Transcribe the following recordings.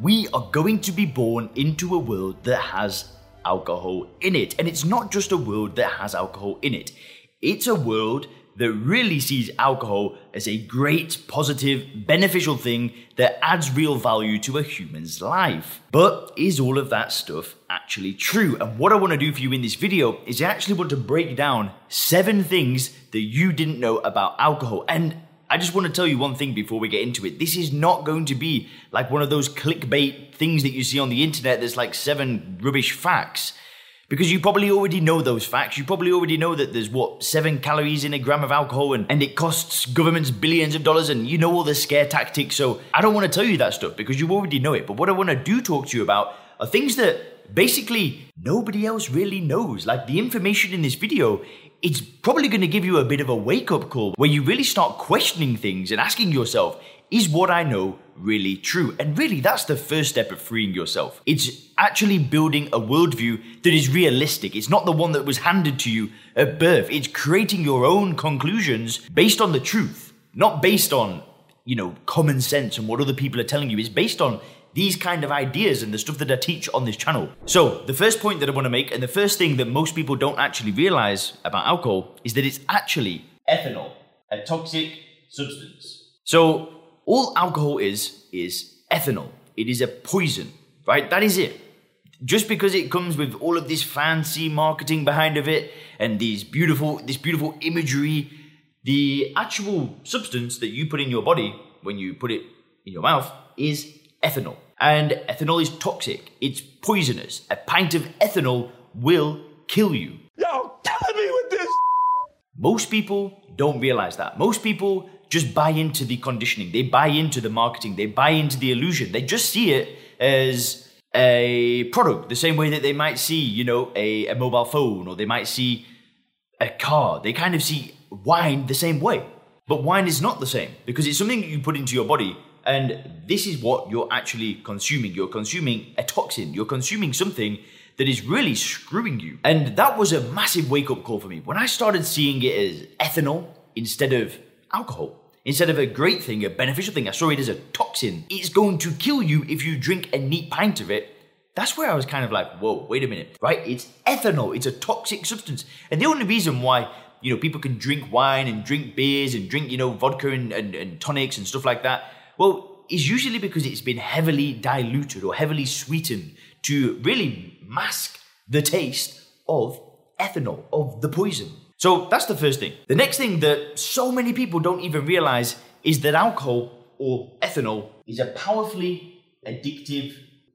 We are going to be born into a world that has alcohol in it. And it's not just a world that has alcohol in it. It's a world that really sees alcohol as a great, positive, beneficial thing that adds real value to a human's life. But is all of that stuff actually true? And what I want to do for you in this video is I actually want to break down 7 things that you didn't know about alcohol. And I just want to tell you one thing before we get into it. This is not going to be like one of those clickbait things that you see on the internet that's like 7 rubbish facts, because you probably already know those facts. You probably already know that there's 7 calories in a gram of alcohol and it costs governments billions of dollars and you know all the scare tactics. So I don't want to tell you that stuff because you already know it. But what I want to do talk to you about are things that basically nobody else really knows. Like the information in this video, it's probably going to give you a bit of a wake-up call where you really start questioning things and asking yourself, is what I know really true? And really, that's the first step of freeing yourself. It's actually building a worldview that is realistic. It's not the one that was handed to you at birth. It's creating your own conclusions based on the truth, not based on, common sense and what other people are telling you. It's based on these kind of ideas and the stuff that I teach on this channel. So the first point that I want to make, and the first thing that most people don't actually realize about alcohol, is that it's actually ethanol, a toxic substance. So all alcohol is ethanol. It is a poison, right? That is it. Just because it comes with all of this fancy marketing behind of it and this beautiful imagery, the actual substance that you put in your body when you put it in your mouth is ethanol. And ethanol is toxic. It's poisonous. A pint of ethanol will kill you. You're killing me with this. Most people don't realize that. Most people just buy into the conditioning. They buy into the marketing. They buy into the illusion. They just see it as a product, the same way that they might see, a mobile phone, or they might see a car. They kind of see wine the same way. But wine is not the same because it's something that you put into your body. And this is what you're actually consuming. You're consuming a toxin. You're consuming something that is really screwing you. And that was a massive wake-up call for me. When I started seeing it as ethanol instead of alcohol, instead of a great thing, a beneficial thing, I saw it as a toxin. It's going to kill you if you drink a neat pint of it. That's where I was kind of like, whoa, wait a minute, right? It's ethanol. It's a toxic substance. And the only reason why people can drink wine and drink beers and drink vodka and tonics and stuff like that, well, it's usually because it's been heavily diluted or heavily sweetened to really mask the taste of ethanol, of the poison. So that's the first thing. The next thing that so many people don't even realize is that alcohol or ethanol is a powerfully addictive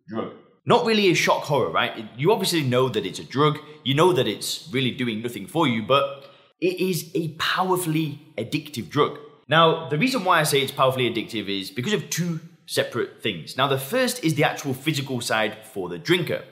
drug. Not really a shock horror, right? You obviously know that it's a drug. You know that it's really doing nothing for you, but it is a powerfully addictive drug. Now, the reason why I say it's powerfully addictive is because of 2 separate things. Now, the first is the actual physical side for the drinker.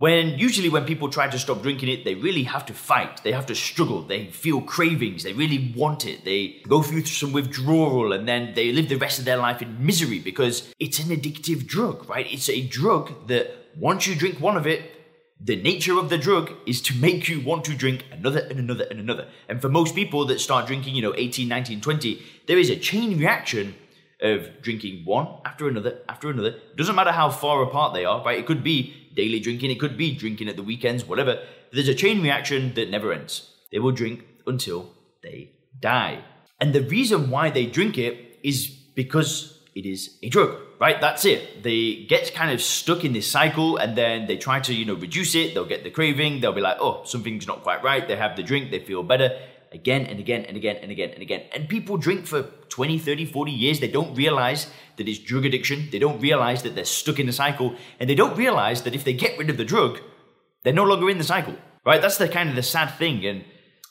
Usually when people try to stop drinking it, they really have to fight. They have to struggle. They feel cravings. They really want it. They go through some withdrawal and then they live the rest of their life in misery because it's an addictive drug, right? It's a drug that once you drink one of it, the nature of the drug is to make you want to drink another and another and another. And for most people that start drinking, 18, 19, 20, there is a chain reaction of drinking one after another after another. Doesn't matter how far apart they are, right? It could be daily drinking. It could be drinking at the weekends, whatever. There's a chain reaction that never ends. They will drink until they die. And the reason why they drink it is because it is a drug, right? That's it. They get kind of stuck in this cycle and then they try to, reduce it. They'll get the craving. They'll be like, oh, something's not quite right. They have the drink. They feel better again and again and again and again and again. And people drink for 20, 30, 40 years. They don't realize that it's drug addiction. They don't realize that they're stuck in the cycle. And they don't realize that if they get rid of the drug, they're no longer in the cycle, right? That's the kind of the sad thing. And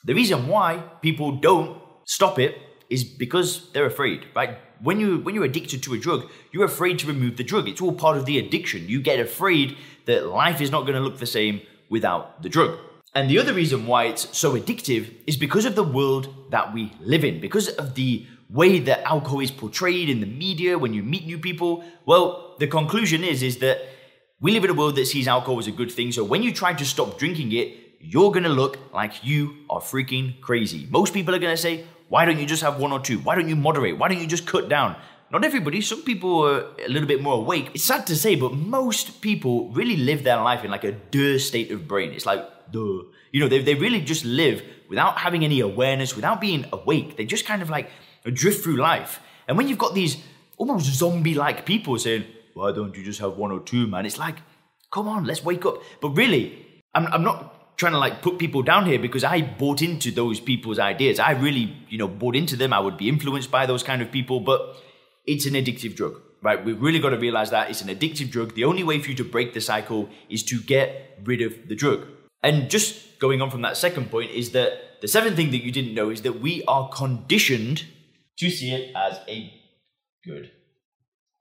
the reason why people don't stop it is because they're afraid, right? When you're addicted to a drug, you're afraid to remove the drug. It's all part of the addiction. You get afraid that life is not going to look the same without the drug. And the other reason why it's so addictive is because of the world that we live in, because of the way that alcohol is portrayed in the media when you meet new people. Well, the conclusion is that we live in a world that sees alcohol as a good thing. So when you try to stop drinking it, you're going to look like you are freaking crazy. Most people are going to say, why don't you just have one or two? Why don't you moderate? Why don't you just cut down? Not everybody. Some people are a little bit more awake. It's sad to say, but most people really live their life in like a duh state of brain. It's like, duh. You know, they really just live without having any awareness, without being awake. They just kind of like drift through life. And when you've got these almost zombie-like people saying, why don't you just have one or two, man? It's like, come on, let's wake up. But really, I'm not trying to like put people down here because I bought into those people's ideas. I really, bought into them. I would be influenced by those kind of people, but it's an addictive drug, right? We've really got to realize that it's an addictive drug. The only way for you to break the cycle is to get rid of the drug. And just going on from that second point is that the seventh thing that you didn't know is that we are conditioned to see it as a good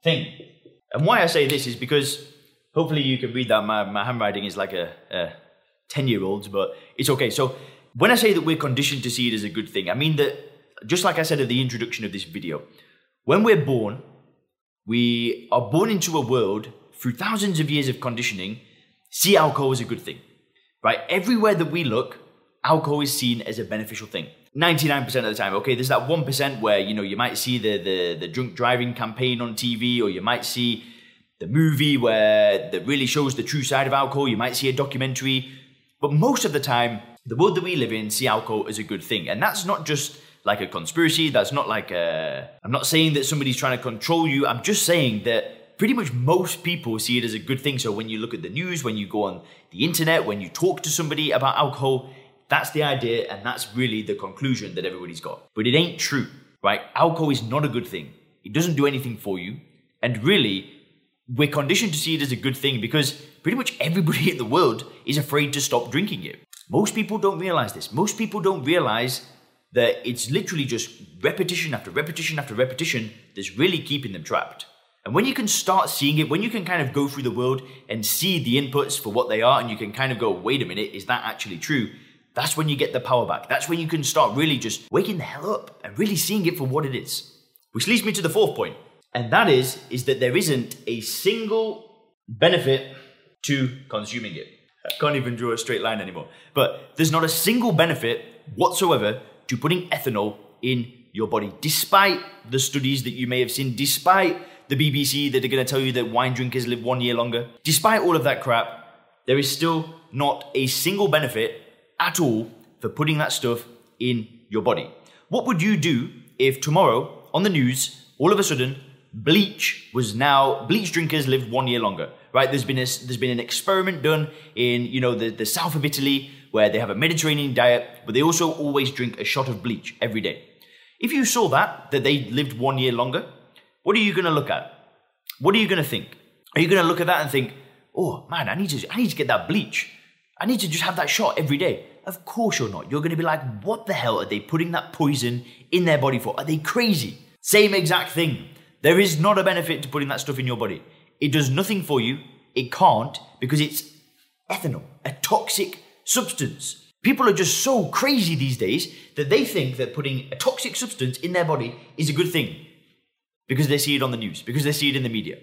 thing. And why I say this is because hopefully you can read that. My handwriting is like a 10-year-old's, but it's okay. So when I say that we're conditioned to see it as a good thing, I mean that, just like I said at the introduction of this video, when we're born, we are born into a world through thousands of years of conditioning, see alcohol as a good thing, right? Everywhere that we look, alcohol is seen as a beneficial thing. 99% of the time, okay, there's that 1% where, you might see the drunk driving campaign on TV, or you might see the movie that really shows the true side of alcohol. You might see a documentary. But most of the time, the world that we live in see alcohol as a good thing. And that's not just like a conspiracy. That's not like I'm not saying that somebody's trying to control you. I'm just saying that pretty much most people see it as a good thing. So when you look at the news, when you go on the internet, when you talk to somebody about alcohol, that's the idea, and that's really the conclusion that everybody's got. But it ain't true, right? Alcohol is not a good thing. It doesn't do anything for you. And really, we're conditioned to see it as a good thing because pretty much everybody in the world is afraid to stop drinking it. Most people don't realize this. Most people don't realize that it's literally just repetition after repetition after repetition that's really keeping them trapped. And when you can start seeing it, when you can kind of go through the world and see the inputs for what they are, and you can kind of go, wait a minute, is that actually true? That's when you get the power back. That's when you can start really just waking the hell up and really seeing it for what it is. Which leads me to the fourth point. And that is that there isn't a single benefit to consuming it. I can't even draw a straight line anymore. But there's not a single benefit whatsoever to putting ethanol in your body, despite the studies that you may have seen, despite the BBC that are going to tell you that wine drinkers live 1 year longer. Despite all of that crap, there is still not a single benefit at all for putting that stuff in your body. What would you do if tomorrow on the news, all of a sudden, bleach drinkers lived 1 year longer, right? There's been an experiment done in, the south of Italy where they have a Mediterranean diet, but they also always drink a shot of bleach every day. If you saw that they lived 1 year longer, what are you going to look at? What are you going to think? Are you going to look at that and think, oh man, I need to get that bleach. I need to just have that shot every day. Of course you're not. You're going to be like, what the hell are they putting that poison in their body for? Are they crazy? Same exact thing. There is not a benefit to putting that stuff in your body. It does nothing for you. It can't, because it's ethanol, a toxic substance. People are just so crazy these days that they think that putting a toxic substance in their body is a good thing because they see it on the news, because they see it in the media.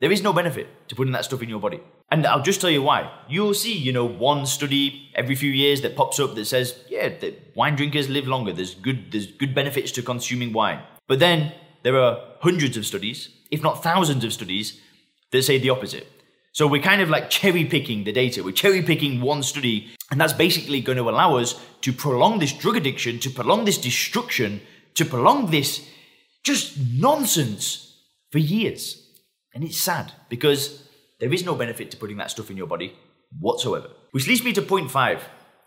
There is no benefit to putting that stuff in your body. And I'll just tell you why. You'll see, one study every few years that pops up that says, yeah, that wine drinkers live longer. There's good benefits to consuming wine. But then there are hundreds of studies, if not thousands of studies, that say the opposite. So we're kind of like cherry picking the data. We're cherry picking one study, and that's basically going to allow us to prolong this drug addiction, to prolong this destruction, to prolong this just nonsense for years. And it's sad because there is no benefit to putting that stuff in your body whatsoever. Which leads me to point five.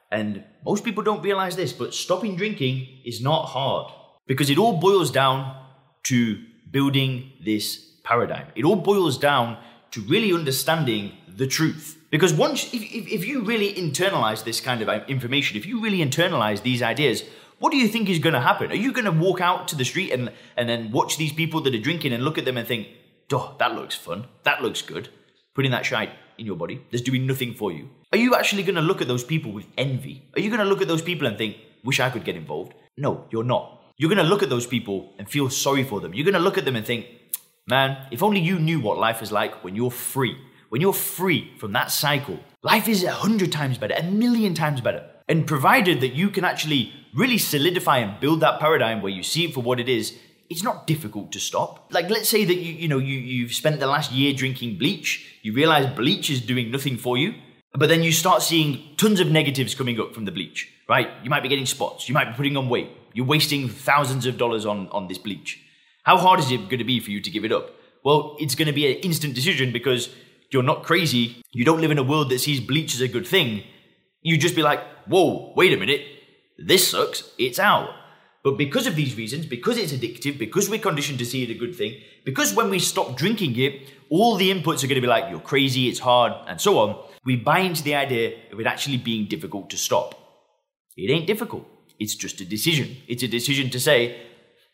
And most people don't realize this, but stopping drinking is not hard because it all boils down to building this paradigm. It all boils down to really understanding the truth. Because once, if you really internalize this kind of information, if you really internalize these ideas, What do you think is going to happen? Are you going to walk out to the street and then watch these people that are drinking and look at them and think, duh, that looks fun. That looks good. Putting that shite in your body that's doing nothing for you. Are you actually going to look at those people with envy? Are you going to look at those people and think, wish I could get involved? No, you're not. You're going to look at those people and feel sorry for them. You're going to look at them and think, man, if only you knew what life is like when you're free. When you're free from that cycle, life is 100 times better, 1,000,000 times better. And provided that you can actually really solidify and build that paradigm where you see it for what it is, it's not difficult to stop. Like, let's say that you've spent the last year drinking bleach. You realize bleach is doing nothing for you. But then you start seeing tons of negatives coming up from the bleach, right? You might be getting spots. You might be putting on weight. You're wasting thousands of dollars on this bleach. How hard is it going to be for you to give it up? Well, it's going to be an instant decision because you're not crazy. You don't live in a world that sees bleach as a good thing. You just be like, whoa, wait a minute. This sucks. It's out. But because of these reasons, because it's addictive, because we're conditioned to see it a good thing, because when we stop drinking it, all the inputs are going to be like, you're crazy, it's hard, and so on. We buy into the idea of it actually being difficult to stop. It ain't difficult. It's just a decision. It's a decision to say,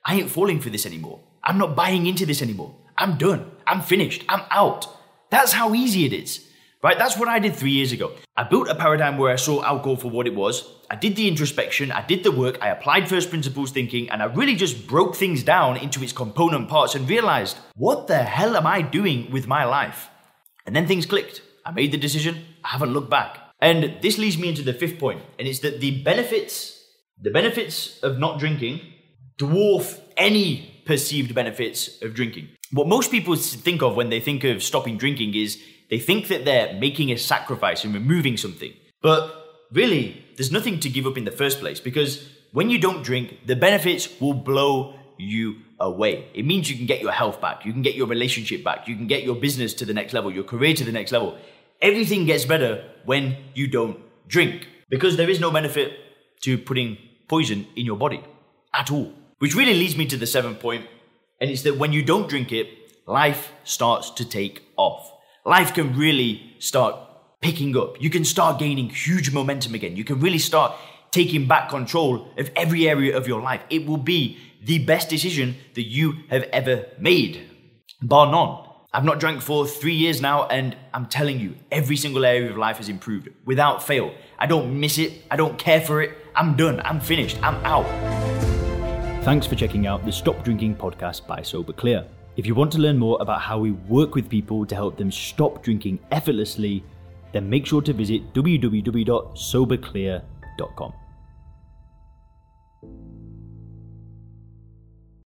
I ain't falling for this anymore. I'm not buying into this anymore. I'm done. I'm finished. I'm out. That's how easy it is, right? That's what I did 3 years ago. I built a paradigm where I saw alcohol for what it was. I did the introspection. I did the work. I applied first principles thinking, and I really just broke things down into its component parts and realized, what the hell am I doing with my life? And then things clicked. I made the decision. I haven't looked back. And this leads me into the fifth point, and it's that the benefits of not drinking dwarf any perceived benefits of drinking. What most people think of when they think of stopping drinking is they think that they're making a sacrifice and removing something. But really, there's nothing to give up in the first place, because when you don't drink, the benefits will blow you away. It means you can get your health back. You can get your relationship back. You can get your business to the next level, your career to the next level. Everything gets better when you don't drink, because there is no benefit to putting poison in your body at all. Which really leads me to the seventh point, and it's that when you don't drink it, life starts to take off. Life can really start picking up. You can start gaining huge momentum again. You can really start taking back control of every area of your life. It will be the best decision that you have ever made, bar none. I've not drank for 3 years now, and I'm telling you, every single area of life has improved without fail. I don't miss it. I don't care for it. I'm done. I'm finished. I'm out. Thanks for checking out the Stop Drinking podcast by Sober Clear. If you want to learn more about how we work with people to help them stop drinking effortlessly, then make sure to visit www.soberclear.com.